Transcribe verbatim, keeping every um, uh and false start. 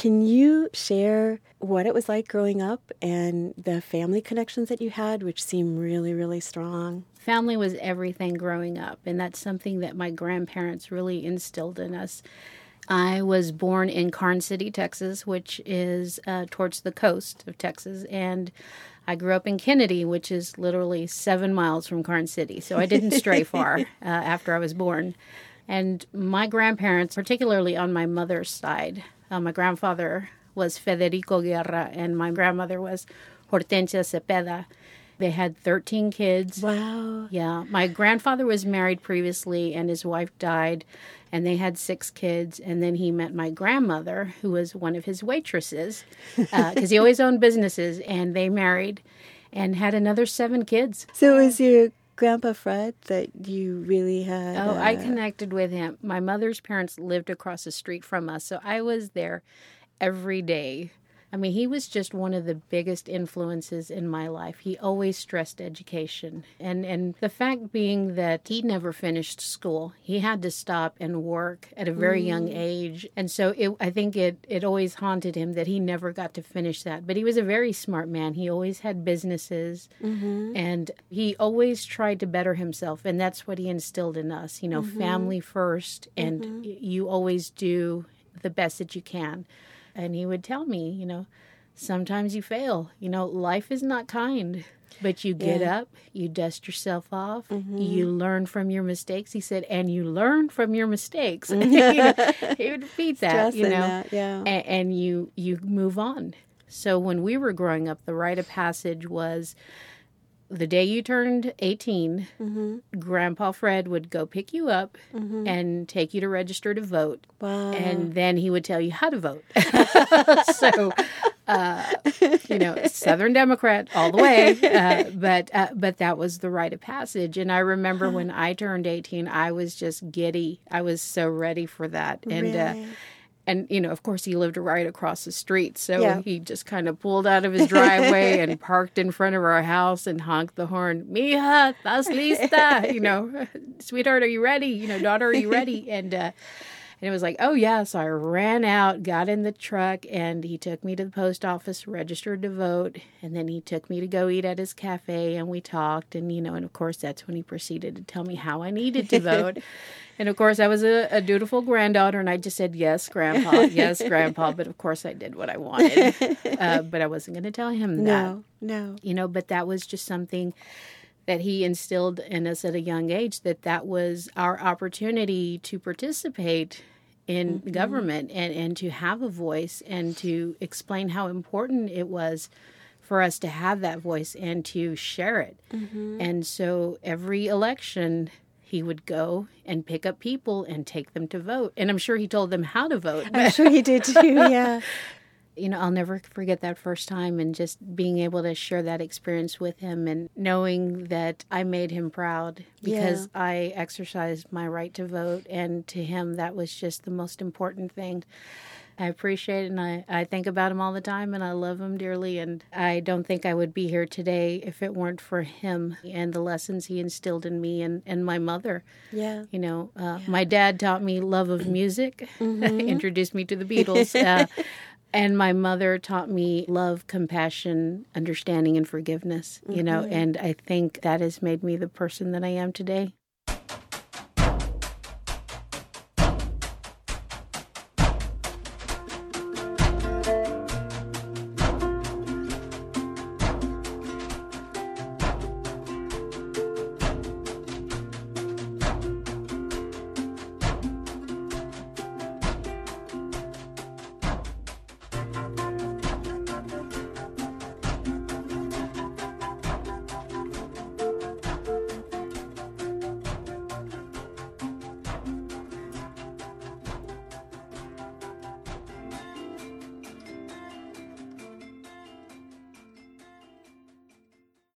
Can you share what it was like growing up and the family connections that you had, which seem really, really strong? Family was everything growing up, and that's something that my grandparents really instilled in us. I was born in Karnes City, Texas, which is uh, towards the coast of Texas, and I grew up in Kennedy, which is literally seven miles from Karnes City, so I didn't stray far uh, after I was born. And my grandparents, particularly on my mother's side, uh, my grandfather was Federico Guerra, and my grandmother was Hortensia Cepeda. They had thirteen kids. Wow. Yeah. My grandfather was married previously, and his wife died, and they had six kids. And then he met my grandmother, who was one of his waitresses, because uh, he always owned businesses, and they married and had another seven kids. So it was your Grandpa Fred that you really had? Oh, uh... I connected with him. My mother's parents lived across the street from us, so I was there every day. I mean, he was just one of the biggest influences in my life. He always stressed education. And and the fact being that he never finished school. He had to stop and work at a very mm. young age. And so it, I think it, it always haunted him that he never got to finish that. But he was a very smart man. He always had businesses. Mm-hmm. And he always tried to better himself. And that's what he instilled in us, you know, mm-hmm. family first. And mm-hmm. you always do the best that you can. And he would tell me, you know, sometimes you fail. You know, life is not kind, but you get yeah. up, you dust yourself off, mm-hmm. you learn from your mistakes. He said, and you learn from your mistakes. You know, he would repeat that, you know, that, yeah. and, and you you move on. So when we were growing up, the rite of passage was the day you turned eighteen, mm-hmm. Grandpa Fred would go pick you up mm-hmm. and take you to register to vote. Wow. And then he would tell you how to vote. So, uh, you know, Southern Democrat all the way. Uh, but uh, but that was the rite of passage. And I remember huh. when I turned eighteen, I was just giddy. I was so ready for that. And really? uh, And, you know, of course, he lived right across the street. So yeah. he just kind of pulled out of his driveway and parked in front of our house and honked the horn. Mija, estás lista? You know, sweetheart, are you ready? You know, daughter, are you ready? And, uh, and it was like, oh, yeah. So I ran out, got in the truck, and he took me to the post office, registered to vote. And then he took me to go eat at his cafe, and we talked. And, you know, and, of course, that's when he proceeded to tell me how I needed to vote. And, of course, I was a, a dutiful granddaughter, and I just said, yes, Grandpa, yes, Grandpa. But, of course, I did what I wanted. Uh, but I wasn't going to tell him that. No, no. You know, but that was just something that he instilled in us at a young age, that that was our opportunity to participate in mm-hmm. government and, and to have a voice and to explain how important it was for us to have that voice and to share it. Mm-hmm. And so every election, he would go and pick up people and take them to vote. And I'm sure he told them how to vote. I'm sure he did too, yeah. You know, I'll never forget that first time and just being able to share that experience with him and knowing that I made him proud because yeah. I exercised my right to vote. And to him, that was just the most important thing. I appreciate it, and I, I think about him all the time, and I love him dearly. And I don't think I would be here today if it weren't for him and the lessons he instilled in me and, and my mother. Yeah. You know, uh, yeah. my dad taught me love of music, mm-hmm. introduced me to the Beatles. Uh, And my mother taught me love, compassion, understanding, and forgiveness, you know, mm-hmm. and I think that has made me the person that I am today.